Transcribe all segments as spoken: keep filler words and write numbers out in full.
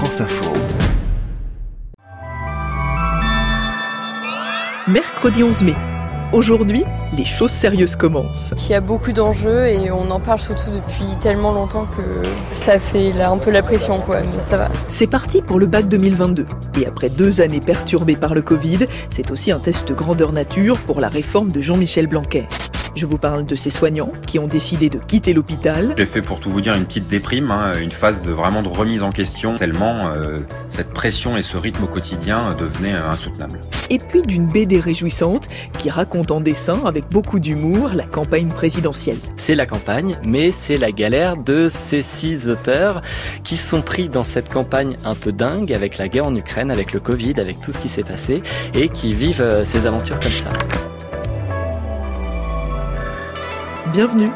France Info. Mercredi onze mai. Aujourd'hui, les choses sérieuses commencent. Il y a beaucoup d'enjeux et on en parle surtout depuis tellement longtemps que ça fait là un peu la pression, quoi, mais ça va. C'est parti pour le bac deux mille vingt-deux. Et après deux années perturbées par le Covid, c'est aussi un test grandeur nature pour la réforme de Jean-Michel Blanquet. Je vous parle de ces soignants qui ont décidé de quitter l'hôpital. J'ai fait, pour tout vous dire, une petite déprime, hein, une phase de vraiment de remise en question, tellement euh, cette pression et ce rythme au quotidien devenaient euh, insoutenables. Et puis d'une B D réjouissante qui raconte en dessin, avec beaucoup d'humour, la campagne présidentielle. C'est la campagne, mais c'est la galère de ces six auteurs qui sont pris dans cette campagne un peu dingue, avec la guerre en Ukraine, avec le Covid, avec tout ce qui s'est passé, et qui vivent euh, ces aventures comme ça. Bienvenue,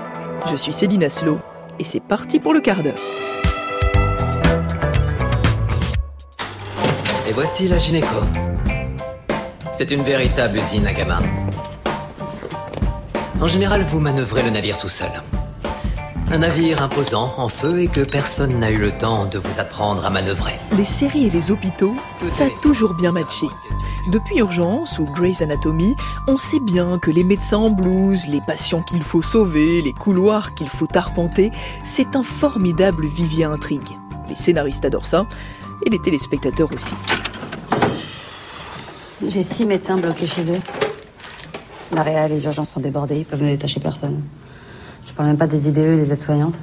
je suis Céline Aslo et c'est parti pour le quart d'heure. Et voici la gynéco. C'est une véritable usine à gamins. En général, vous manœuvrez le navire tout seul. Un navire imposant, en feu, et que personne n'a eu le temps de vous apprendre à manœuvrer. Les séries et les hôpitaux, tout ça a toujours bien matché. Depuis Urgence ou Grey's Anatomy, on sait bien que les médecins en blouse, les patients qu'il faut sauver, les couloirs qu'il faut arpenter, c'est un formidable vivier à intrigue. Les scénaristes adorent ça, et les téléspectateurs aussi. J'ai six médecins bloqués chez eux. La réa et les urgences sont débordées, ils peuvent ne détacher personne. Je parle même pas des I D E et des aides-soignantes.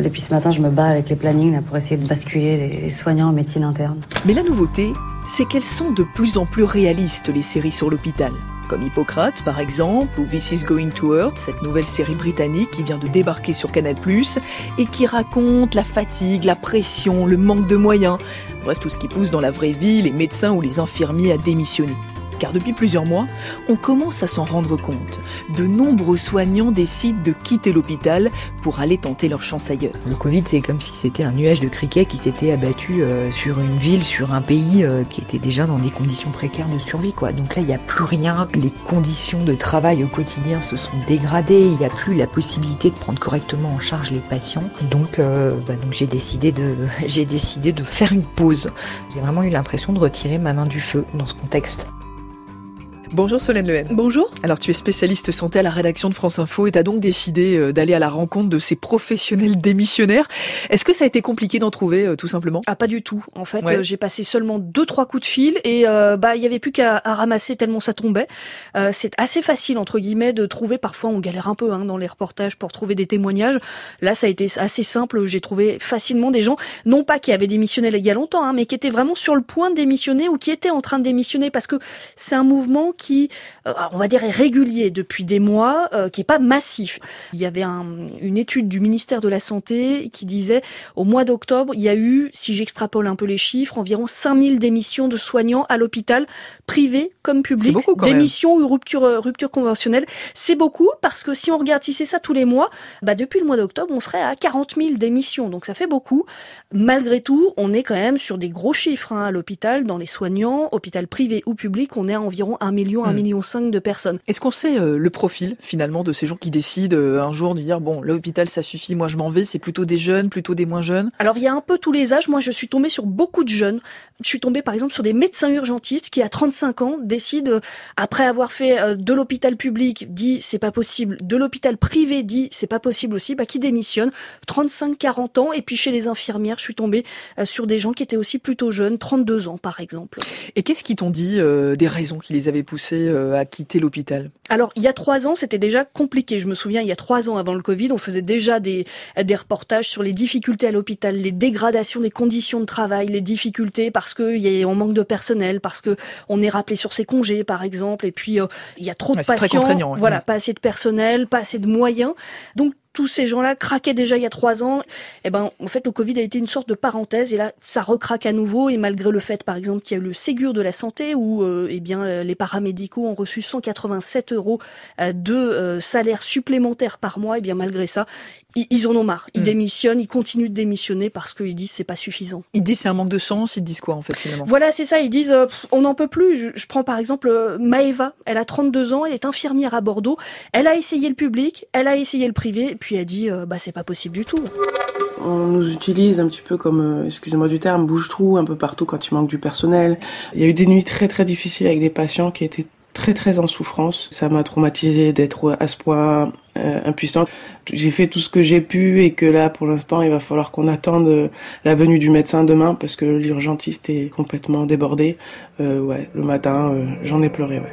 Depuis ce matin, je me bats avec les plannings là, pour essayer de basculer les soignants en médecine interne. Mais la nouveauté, c'est qu'elles sont de plus en plus réalistes, les séries sur l'hôpital. Comme Hippocrate, par exemple, ou This is Going to Hurt, cette nouvelle série britannique qui vient de débarquer sur Canal plus, et qui raconte la fatigue, la pression, le manque de moyens. Bref, tout ce qui pousse dans la vraie vie les médecins ou les infirmiers à démissionner. Car depuis plusieurs mois, on commence à s'en rendre compte. De nombreux soignants décident de quitter l'hôpital pour aller tenter leur chance ailleurs. Le Covid, c'est comme si c'était un nuage de criquets qui s'était abattu euh, sur une ville, sur un pays euh, qui était déjà dans des conditions précaires de survie, quoi. Donc là, il n'y a plus rien. Les conditions de travail au quotidien se sont dégradées. Il n'y a plus la possibilité de prendre correctement en charge les patients. Donc, euh, bah, donc j'ai décidé de, j'ai décidé de faire une pause. J'ai vraiment eu l'impression de retirer ma main du feu dans ce contexte. Bonjour Solène Lehen. Bonjour. Alors tu es spécialiste santé à la rédaction de France Info et tu as donc décidé d'aller à la rencontre de ces professionnels démissionnaires. Est-ce que ça a été compliqué d'en trouver tout simplement ? Ah pas du tout. En fait, ouais. euh, j'ai passé seulement deux trois coups de fil et euh, bah il y avait plus qu'à à ramasser tellement ça tombait. Euh, c'est assez facile entre guillemets de trouver. Parfois on galère un peu hein, dans les reportages pour trouver des témoignages. Là ça a été assez simple. J'ai trouvé facilement des gens, non pas qui avaient démissionné il y a longtemps, hein, mais qui étaient vraiment sur le point de démissionner ou qui étaient en train de démissionner parce que c'est un mouvement qui qui, euh, on va dire, est régulier depuis des mois, euh, qui n'est pas massif. Il y avait un, une étude du ministère de la Santé qui disait, au mois d'octobre, il y a eu, si j'extrapole un peu les chiffres, environ cinq mille démissions de soignants à l'hôpital, privé comme public. C'est beaucoup quand même. Démissions ou rupture, rupture conventionnelle. C'est beaucoup parce que si on regarde, si c'est ça tous les mois, bah depuis le mois d'octobre, on serait à quarante mille démissions. Donc ça fait beaucoup. Malgré tout, on est quand même sur des gros chiffres hein, à l'hôpital, dans les soignants, hôpital privé ou public, on est à environ un million. un virgule cinq million de personnes. Est-ce qu'on sait euh, le profil, finalement, de ces gens qui décident euh, un jour de dire « Bon, l'hôpital, ça suffit, moi je m'en vais », c'est plutôt des jeunes, plutôt des moins jeunes ? Alors, il y a un peu tous les âges. Moi, je suis tombée sur beaucoup de jeunes. Je suis tombée, par exemple, sur des médecins urgentistes qui, à trente-cinq ans, décident, euh, après avoir fait euh, de l'hôpital public, dit « C'est pas possible », de l'hôpital privé, dit « C'est pas possible aussi bah, », qui démissionnent, trente-cinq à quarante ans. Et puis, chez les infirmières, je suis tombée euh, sur des gens qui étaient aussi plutôt jeunes, trente-deux ans, par exemple. Et qu'est-ce qu'ils t'ont dit euh, des raisons qui les avaient poussés à quitter l'hôpital ? Alors, il y a trois ans, c'était déjà compliqué. Je me souviens, il y a trois ans avant le Covid, on faisait déjà des, des reportages sur les difficultés à l'hôpital, les dégradations des conditions de travail, les difficultés parce qu'on manque de personnel, parce qu'on est rappelé sur ses congés, par exemple, et puis euh, il y a trop de ouais, patients, c'est très contraignant, voilà, ouais. Pas assez de personnel, pas assez de moyens. Donc, tous ces gens-là craquaient déjà il y a trois ans. Eh ben, en fait, le Covid a été une sorte de parenthèse et là, ça recraque à nouveau. Et malgré le fait, par exemple, qu'il y a eu le Ségur de la santé où, euh, eh bien, les paramédicaux ont reçu cent quatre-vingt-sept euros de euh, salaire supplémentaire par mois, eh bien, malgré ça, Ils, ils en ont marre. Ils mmh. démissionnent, ils continuent de démissionner parce qu'ils disent c'est pas suffisant. Ils disent c'est un manque de sens, ils disent quoi en fait finalement ? Voilà, c'est ça, ils disent euh, on n'en peut plus. Je, je prends par exemple euh, Maéva, elle a trente-deux ans, elle est infirmière à Bordeaux, elle a essayé le public, elle a essayé le privé, et puis elle dit euh, bah c'est pas possible du tout. On nous utilise un petit peu comme, euh, excusez-moi du terme, bouche-trou un peu partout quand il manque du personnel. Il y a eu des nuits très très difficiles avec des patients qui étaient très très en souffrance. Ça m'a traumatisée d'être à ce point euh, impuissante. J'ai fait tout ce que j'ai pu et que là, pour l'instant, il va falloir qu'on attende la venue du médecin demain parce que l'urgentiste est complètement débordé. Euh, ouais, le matin, euh, j'en ai pleuré, ouais.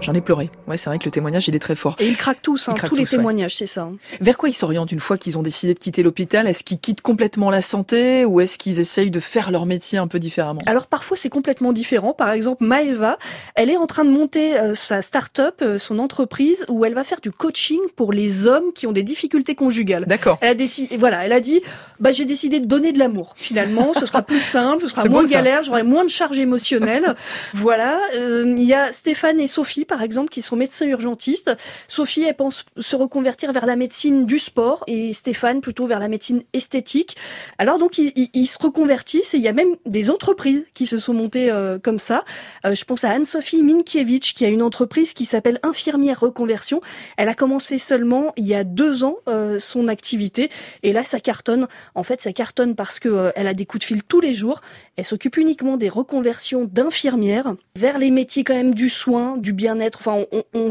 J'en ai pleuré. Ouais, c'est vrai que le témoignage, il est très fort. Et ils craquent tous, hein, ils craquent tous les tous, témoignages, ouais. C'est ça. Vers quoi ils s'orientent une fois qu'ils ont décidé de quitter l'hôpital ? Est-ce qu'ils quittent complètement la santé ou est-ce qu'ils essayent de faire leur métier un peu différemment ? Alors parfois, c'est complètement différent. Par exemple, Maëva, elle est en train de monter euh, sa start-up, euh, son entreprise, où elle va faire du coaching pour les hommes qui ont des difficultés conjugales. D'accord. Elle a décidé, voilà, elle a dit, bah j'ai décidé de donner de l'amour. Finalement, ce sera plus simple, ce sera c'est moins bon, galère, j'aurai moins de charge émotionnelle. Voilà. Il euh, y a Stéphane et Sophie, par exemple, qui sont médecins urgentistes. Sophie, elle pense se reconvertir vers la médecine du sport et Stéphane plutôt vers la médecine esthétique. Alors donc, ils, ils, ils se reconvertissent et il y a même des entreprises qui se sont montées euh, comme ça. Euh, je pense à Anne-Sophie Minkiewicz qui a une entreprise qui s'appelle Infirmière Reconversion. Elle a commencé seulement il y a deux ans euh, son activité et là, ça cartonne. En fait, ça cartonne parce que euh, elle a des coups de fil tous les jours. Elle s'occupe uniquement des reconversions d'infirmières vers les métiers quand même du soin, du bien être, enfin, on, on,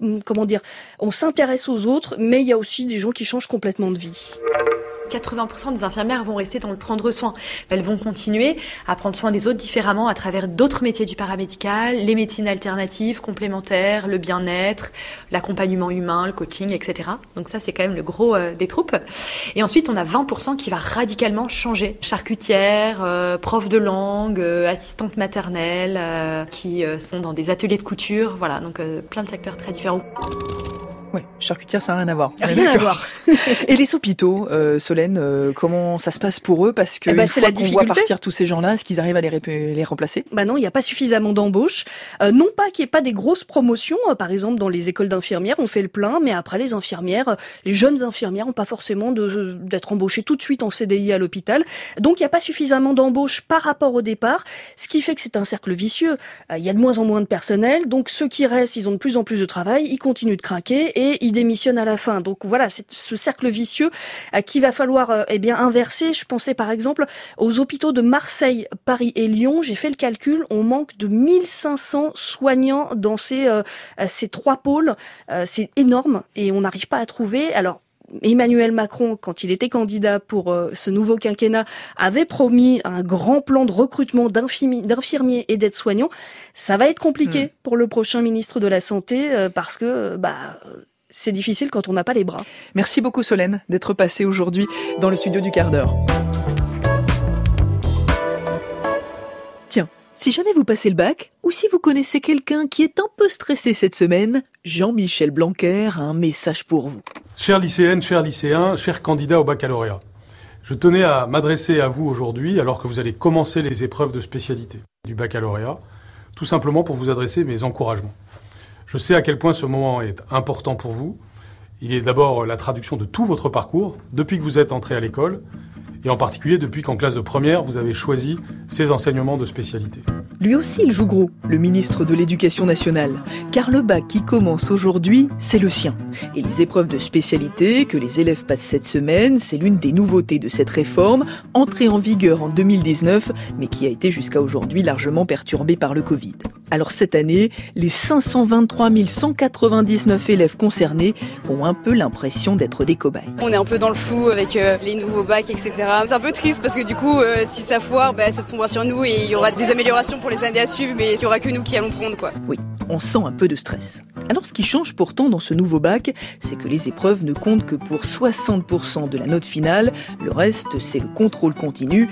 on, comment dire, on s'intéresse aux autres, mais il y a aussi des gens qui changent complètement de vie. quatre-vingts pour cent des infirmières vont rester dans le prendre soin. Elles vont continuer à prendre soin des autres différemment à travers d'autres métiers du paramédical, les médecines alternatives, complémentaires, le bien-être, l'accompagnement humain, le coaching, et cetera. Donc ça, c'est quand même le gros euh, des troupes. Et ensuite, on a vingt pour cent qui va radicalement changer. Charcutière, euh, prof de langue, euh, assistante maternelle, euh, qui euh, sont dans des ateliers de couture. Voilà, donc euh, plein de secteurs très différents. Oui, charcutière, ça n'a rien à voir. Rien à voir. Et les hôpitaux, euh, Solène, euh, comment ça se passe pour eux ? Parce que eh ben, une fois qu'on difficulté. voit partir tous ces gens-là, est-ce qu'ils arrivent à les, ré- les remplacer ? Bah non, il n'y a pas suffisamment d'embauches. Euh, non pas qu'il n'y ait pas des grosses promotions. Par exemple, dans les écoles d'infirmières, on fait le plein, mais après les infirmières, les jeunes infirmières n'ont pas forcément de, d'être embauchées tout de suite en C D I à l'hôpital. Donc il n'y a pas suffisamment d'embauches par rapport au départ, ce qui fait que c'est un cercle vicieux. Il euh, y a de moins en moins de personnel, donc ceux qui restent, ils ont de plus en plus de travail, ils continuent de craquer. Et ils démissionnent à la fin. Donc voilà, c'est ce cercle vicieux qu'il va falloir eh bien inverser. Je pensais par exemple aux hôpitaux de Marseille, Paris et Lyon. J'ai fait le calcul, on manque de mille cinq cents soignants dans ces, euh, ces trois pôles. Euh, c'est énorme et on n'arrive pas à trouver. Alors, Emmanuel Macron, quand il était candidat pour euh, ce nouveau quinquennat, avait promis un grand plan de recrutement d'infimi- d'infirmiers et d'aides-soignants. Ça va être compliqué mmh. pour le prochain ministre de la Santé euh, parce que bah, c'est difficile quand on n'a pas les bras. Merci beaucoup Solène d'être passée aujourd'hui dans le studio du Quart d'Heure. Tiens, si jamais vous passez le bac, ou si vous connaissez quelqu'un qui est un peu stressé cette semaine, Jean-Michel Blanquet a un message pour vous. Chères lycéennes, chers lycéens, chers candidats au baccalauréat, je tenais à m'adresser à vous aujourd'hui alors que vous allez commencer les épreuves de spécialité du baccalauréat, tout simplement pour vous adresser mes encouragements. Je sais à quel point ce moment est important pour vous. Il est d'abord la traduction de tout votre parcours, depuis que vous êtes entré à l'école, et en particulier depuis qu'en classe de première, vous avez choisi ces enseignements de spécialité. Lui aussi, il joue gros, le ministre de l'Éducation nationale. Car le bac qui commence aujourd'hui, c'est le sien. Et les épreuves de spécialité que les élèves passent cette semaine, c'est l'une des nouveautés de cette réforme, entrée en vigueur en deux mille dix-neuf, mais qui a été jusqu'à aujourd'hui largement perturbée par le Covid. Alors cette année, les cinq cent vingt-trois mille cent quatre-vingt-dix-neuf élèves concernés ont un peu l'impression d'être des cobayes. On est un peu dans le flou avec euh, les nouveaux bacs, et cetera. C'est un peu triste parce que du coup, euh, si ça foire, bah, ça tombera sur nous et il y aura des améliorations pour les années à suivre, mais il n'y aura que nous qui allons prendre, quoi. Oui, on sent un peu de stress. Alors ce qui change pourtant dans ce nouveau bac, c'est que les épreuves ne comptent que pour soixante pour cent de la note finale. Le reste, c'est le contrôle continu.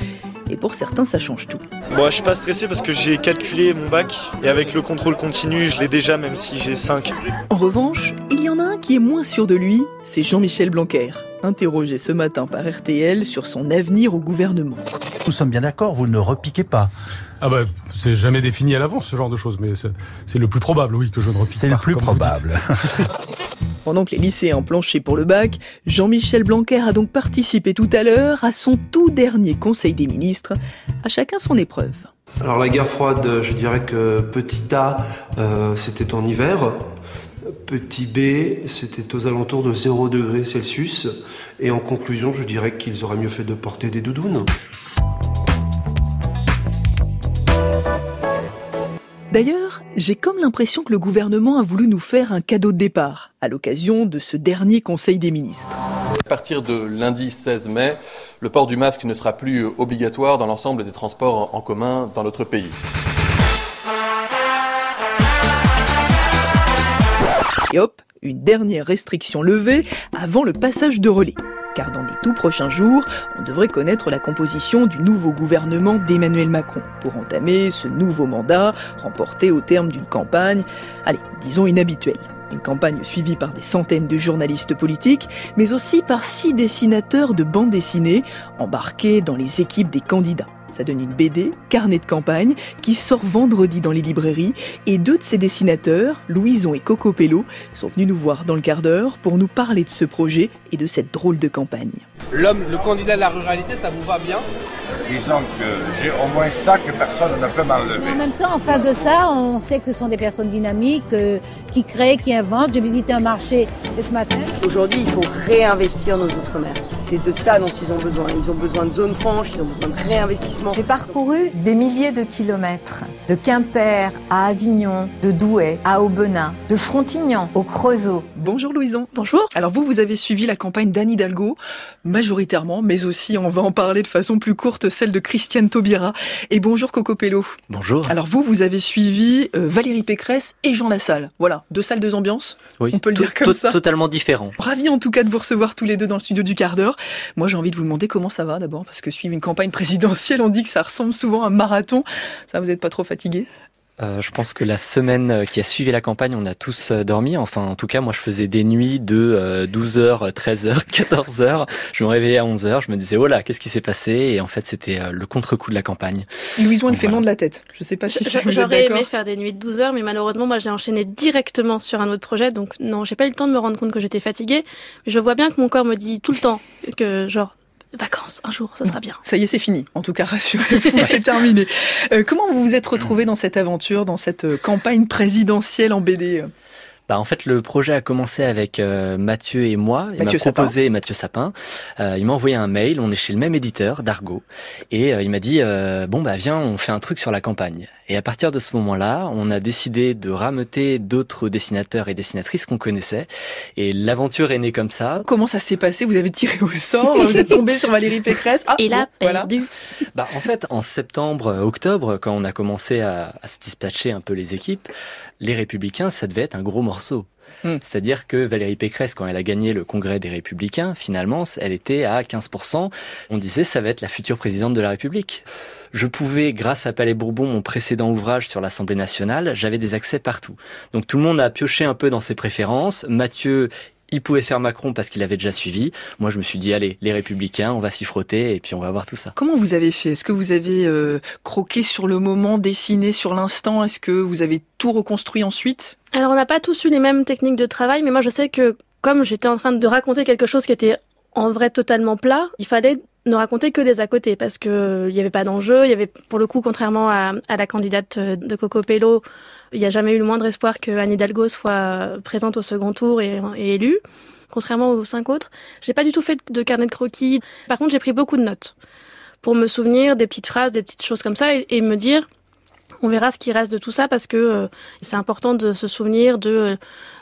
Et pour certains, ça change tout. Bon, je suis pas stressé parce que j'ai calculé mon bac et avec le contrôle continu, je l'ai déjà, même si j'ai cinq. En revanche, il y en a un qui est moins sûr de lui, c'est Jean-Michel Blanquer, interrogé ce matin par R T L sur son avenir au gouvernement. Nous sommes bien d'accord, vous ne repiquez pas. Ah bah, c'est jamais défini à l'avance ce genre de choses, mais c'est, c'est le plus probable, oui, que je ne repique c'est pas. C'est le plus probable. Pendant que les lycéens planchaient pour le bac, Jean-Michel Blanquer a donc participé tout à l'heure à son tout dernier Conseil des ministres. À chacun son épreuve. Alors la guerre froide, je dirais que petit A, euh, c'était en hiver. Petit B, c'était aux alentours de zéro degré Celsius. Et en conclusion, je dirais qu'ils auraient mieux fait de porter des doudounes. D'ailleurs, j'ai comme l'impression que le gouvernement a voulu nous faire un cadeau de départ à l'occasion de ce dernier Conseil des ministres. À partir de lundi seize mai, le port du masque ne sera plus obligatoire dans l'ensemble des transports en commun dans notre pays. Et hop, une dernière restriction levée avant le passage de relais. Car dans les tout prochains jours, on devrait connaître la composition du nouveau gouvernement d'Emmanuel Macron pour entamer ce nouveau mandat remporté au terme d'une campagne, allez, disons inhabituelle. Une campagne suivie par des centaines de journalistes politiques, mais aussi par six dessinateurs de bandes dessinées embarqués dans les équipes des candidats. Ça donne une B D, Carnets de campagne, qui sort vendredi dans les librairies. Et deux de ces dessinateurs, Louison et Coco Pello, sont venus nous voir dans le quart d'heure pour nous parler de ce projet et de cette drôle de campagne. L'homme, le candidat de la ruralité, ça vous va bien ? Disons que j'ai au moins ça que personne ne peut m'enlever. En même temps, en face de ça, on sait que ce sont des personnes dynamiques, euh, qui créent, qui inventent. J'ai visité un marché ce matin. Aujourd'hui, il faut réinvestir nos outre-mer. C'est de ça dont ils ont besoin. Ils ont besoin de zones franches, ils ont besoin de réinvestissement. J'ai parcouru des milliers de kilomètres, de Quimper à Avignon, de Douai à Aubenas, de Frontignan au Creusot. Bonjour Louison. Bonjour. Alors vous, vous avez suivi la campagne d'Anne Hidalgo, majoritairement, mais aussi, on va en parler de façon plus courte, celle de Christiane Taubira. Et bonjour Coco Pello. Bonjour. Alors vous, vous avez suivi euh, Valérie Pécresse et Jean Lassalle. Voilà, deux salles, deux ambiances. Oui, on peut le dire comme ça. Totalement différent. Ravi en tout cas de vous recevoir tous les deux dans le studio du quart d'heure. Moi, j'ai envie de vous demander comment ça va d'abord, parce que suivre une campagne présidentielle, on dit que ça ressemble souvent à un marathon. Ça, vous n'êtes pas trop fatigué ? Euh, je pense que la semaine qui a suivi la campagne, on a tous dormi. Enfin, en tout cas, moi, je faisais des nuits de douze heures, treize heures, quatorze heures. Je me réveillais à onze heures, je me disais, oh là, qu'est-ce qui s'est passé ? Et en fait, c'était le contre-coup de la campagne. Louison, elle fait non de la tête. Je ne sais pas si ça vous êtes d'accord. J'aurais aimé faire des nuits de douze heures, mais malheureusement, moi, j'ai enchaîné directement sur un autre projet. Donc, non, j'ai pas eu le temps de me rendre compte que j'étais fatiguée. Mais je vois bien que mon corps me dit tout le temps que, genre, vacances, un jour, ça sera bien. Ça y est, c'est fini. En tout cas, rassurez-vous, c'est terminé. Euh, comment vous vous êtes retrouvés dans cette aventure, dans cette campagne présidentielle en B D ? Bah en fait le projet a commencé avec euh, Mathieu et moi. Il m'a proposé Mathieu Sapin. Euh, il m'a envoyé un mail. On est chez le même éditeur, Dargo, et euh, il m'a dit euh, bon bah viens, on fait un truc sur la campagne. Et à partir de ce moment-là, on a décidé de rameuter d'autres dessinateurs et dessinatrices qu'on connaissait. Et l'aventure est née comme ça. Comment ça s'est passé ? Vous avez tiré au sort, vous êtes tombé sur Valérie Pécresse. Ah, il bon, a perdu. Voilà. Bah en fait en septembre, octobre, quand on a commencé à, à se dispatcher un peu les équipes, les Républicains, ça devait être un gros morceau. Mmh. C'est-à-dire que Valérie Pécresse, quand elle a gagné le congrès des Républicains, finalement, elle était à quinze pour cent. On disait, ça va être la future présidente de la République. Je pouvais, grâce à Palais Bourbon, mon précédent ouvrage sur l'Assemblée nationale, j'avais des accès partout. Donc tout le monde a pioché un peu dans ses préférences. Mathieu, il pouvait faire Macron parce qu'il avait déjà suivi. Moi, je me suis dit, allez, les Républicains, on va s'y frotter et puis on va voir tout ça. Comment vous avez fait ? Est-ce que vous avez euh, croqué sur le moment, dessiné sur l'instant ? Est-ce que vous avez tout reconstruit ensuite ? Alors, on n'a pas tous eu les mêmes techniques de travail, mais moi, je sais que comme j'étais en train de raconter quelque chose qui était en vrai totalement plat, il fallait ne raconter que les à côté parce que il n'y avait pas d'enjeu. Il y avait, pour le coup, contrairement à, à la candidate de Coco Pello, il n'y a jamais eu le moindre espoir que Anne Hidalgo soit présente au second tour et, et élue. Contrairement aux cinq autres, j'ai pas du tout fait de carnet de croquis. Par contre, j'ai pris beaucoup de notes pour me souvenir des petites phrases, des petites choses comme ça et, et me dire, on verra ce qui reste de tout ça parce que euh, c'est important de se souvenir de euh,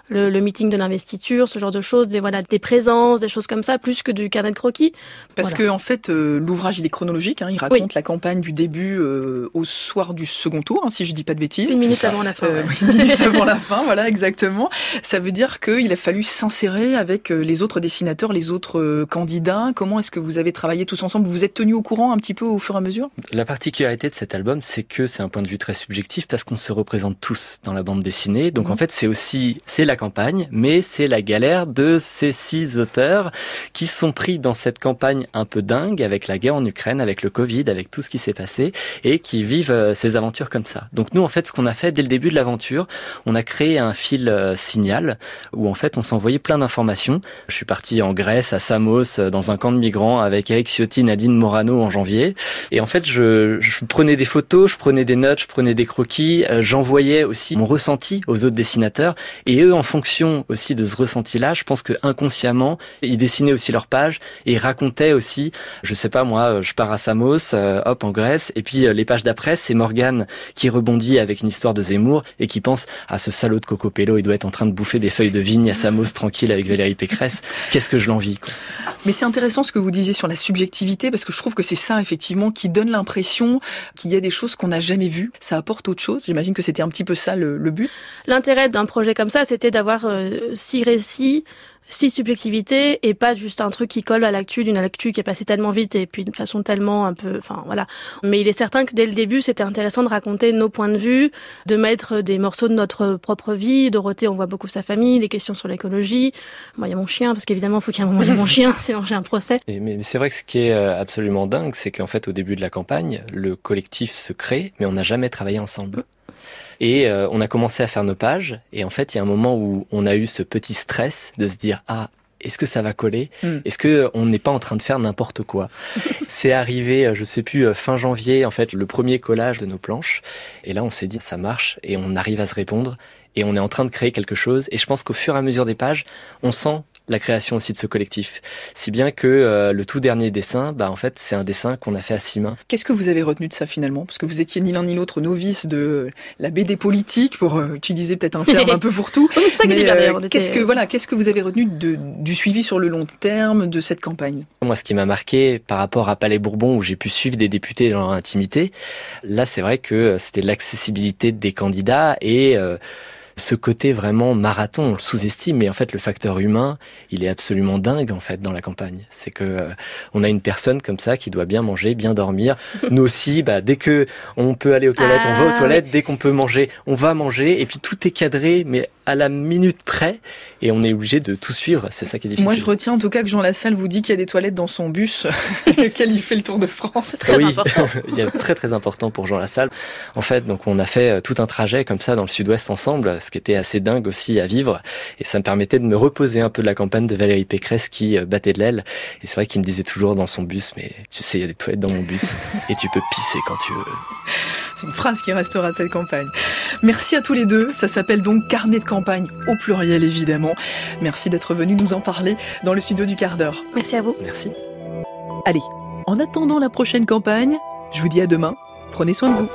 le, le meeting de l'investiture, ce genre de choses, des, voilà, des présences, des choses comme ça, plus que du carnet de croquis. Parce voilà. que en fait, euh, l'ouvrage il est chronologique, hein, il raconte oui. la campagne du début euh, au soir du second tour, hein, si je dis pas de bêtises. Une minute avant la fin. Euh, ouais. Une minute avant la fin, voilà, exactement. Ça veut dire qu'il a fallu s'insérer avec les autres dessinateurs, les autres euh, candidats. Comment est-ce que vous avez travaillé tous ensemble ? Vous vous êtes tenus au courant un petit peu au fur et à mesure ? La particularité de cet album, c'est que c'est un point de vue très subjectif parce qu'on se représente tous dans la bande dessinée. Donc mmh. en fait, c'est aussi, c'est la la campagne, mais c'est la galère de ces six auteurs qui sont pris dans cette campagne un peu dingue avec la guerre en Ukraine, avec le Covid, avec tout ce qui s'est passé et qui vivent ces aventures comme ça. Donc nous, en fait, ce qu'on a fait dès le début de l'aventure, on a créé un fil signal où en fait on s'envoyait plein d'informations. Je suis parti en Grèce, à Samos, dans un camp de migrants avec Eric Ciotti, Nadine Morano en janvier. Et en fait, je, je prenais des photos, je prenais des notes, je prenais des croquis, j'envoyais aussi mon ressenti aux autres dessinateurs. Et eux, en fonction aussi de ce ressenti-là, je pense que inconsciemment, ils dessinaient aussi leur page et racontaient aussi, je sais pas moi, je pars à Samos, euh, hop, en Grèce. Et puis euh, les pages d'après, c'est Morgane qui rebondit avec une histoire de Zemmour et qui pense à ce salaud de Coco Pello, il doit être en train de bouffer des feuilles de vigne à Samos tranquille avec Valérie Pécresse. Qu'est-ce que je l'envie, quoi. Mais c'est intéressant ce que vous disiez sur la subjectivité, parce que je trouve que c'est ça effectivement qui donne l'impression qu'il y a des choses qu'on n'a jamais vues. Ça apporte autre chose. J'imagine que c'était un petit peu ça le, le but. L'intérêt d'un projet comme ça, c'était d'avoir euh, six récits, six subjectivités et pas juste un truc qui colle à l'actu d'une actu qui est passée tellement vite et puis de façon tellement un peu, enfin voilà. Mais il est certain que dès le début, c'était intéressant de raconter nos points de vue, de mettre des morceaux de notre propre vie. Dorothée, on voit beaucoup sa famille, les questions sur l'écologie. Moi, il y a mon chien, parce qu'évidemment, il faut qu'il y ait un moment il y a mon chien, sinon j'ai un procès. Et mais c'est vrai que ce qui est absolument dingue, c'est qu'en fait, au début de la campagne, le collectif se crée, mais on n'a jamais travaillé ensemble. Et euh, on a commencé à faire nos pages et en fait il y a un moment où on a eu ce petit stress de se dire ah est-ce que ça va coller ? Mm. Est-ce que on n'est pas en train de faire n'importe quoi ? C'est arrivé, je sais plus, fin janvier en fait le premier collage de nos planches et là on s'est dit ça marche et on arrive à se répondre et on est en train de créer quelque chose et je pense qu'au fur et à mesure des pages on sent la création aussi de ce collectif. Si bien que euh, le tout dernier dessin, bah en fait, c'est un dessin qu'on a fait à six mains. Qu'est-ce que vous avez retenu de ça finalement ? Parce que vous étiez ni l'un ni l'autre novice de la B D politique, pour euh, utiliser peut-être un terme un peu pour tout. C'est ça que mais, déjà, d'ailleurs, euh, qu'est-ce que voilà, qu'est-ce que vous avez retenu de, du suivi sur le long terme de cette campagne ? Moi, ce qui m'a marqué par rapport à Palais Bourbon, où j'ai pu suivre des députés dans leur intimité, là, c'est vrai que c'était l'accessibilité des candidats et euh, ce côté vraiment marathon, on le sous-estime, mais en fait le facteur humain, il est absolument dingue en fait dans la campagne. C'est que euh, on a une personne comme ça qui doit bien manger, bien dormir. Nous aussi, bah dès que on peut aller aux toilettes, ah, on va aux toilettes. Oui. Dès qu'on peut manger, on va manger. Et puis tout est cadré, mais à la minute près, et on est obligé de tout suivre. C'est ça qui est difficile. Moi, je retiens en tout cas que Jean Lassalle vous dit qu'il y a des toilettes dans son bus, lequel il fait le tour de France. C'est très oui, important. Il est très très important pour Jean Lassalle. En fait, donc on a fait tout un trajet comme ça dans le Sud-Ouest ensemble. Ce qui était assez dingue aussi à vivre. Et ça me permettait de me reposer un peu de la campagne de Valérie Pécresse qui battait de l'aile. Et c'est vrai qu'il me disait toujours dans son bus, mais tu sais, il y a des toilettes dans mon bus et tu peux pisser quand tu veux. C'est une phrase qui restera de cette campagne. Merci à tous les deux. Ça s'appelle donc Carnet de campagne, au pluriel évidemment. Merci d'être venus nous en parler dans le studio du Quart d'Heure. Merci à vous. Merci. Allez, en attendant la prochaine campagne, je vous dis à demain. Prenez soin de vous.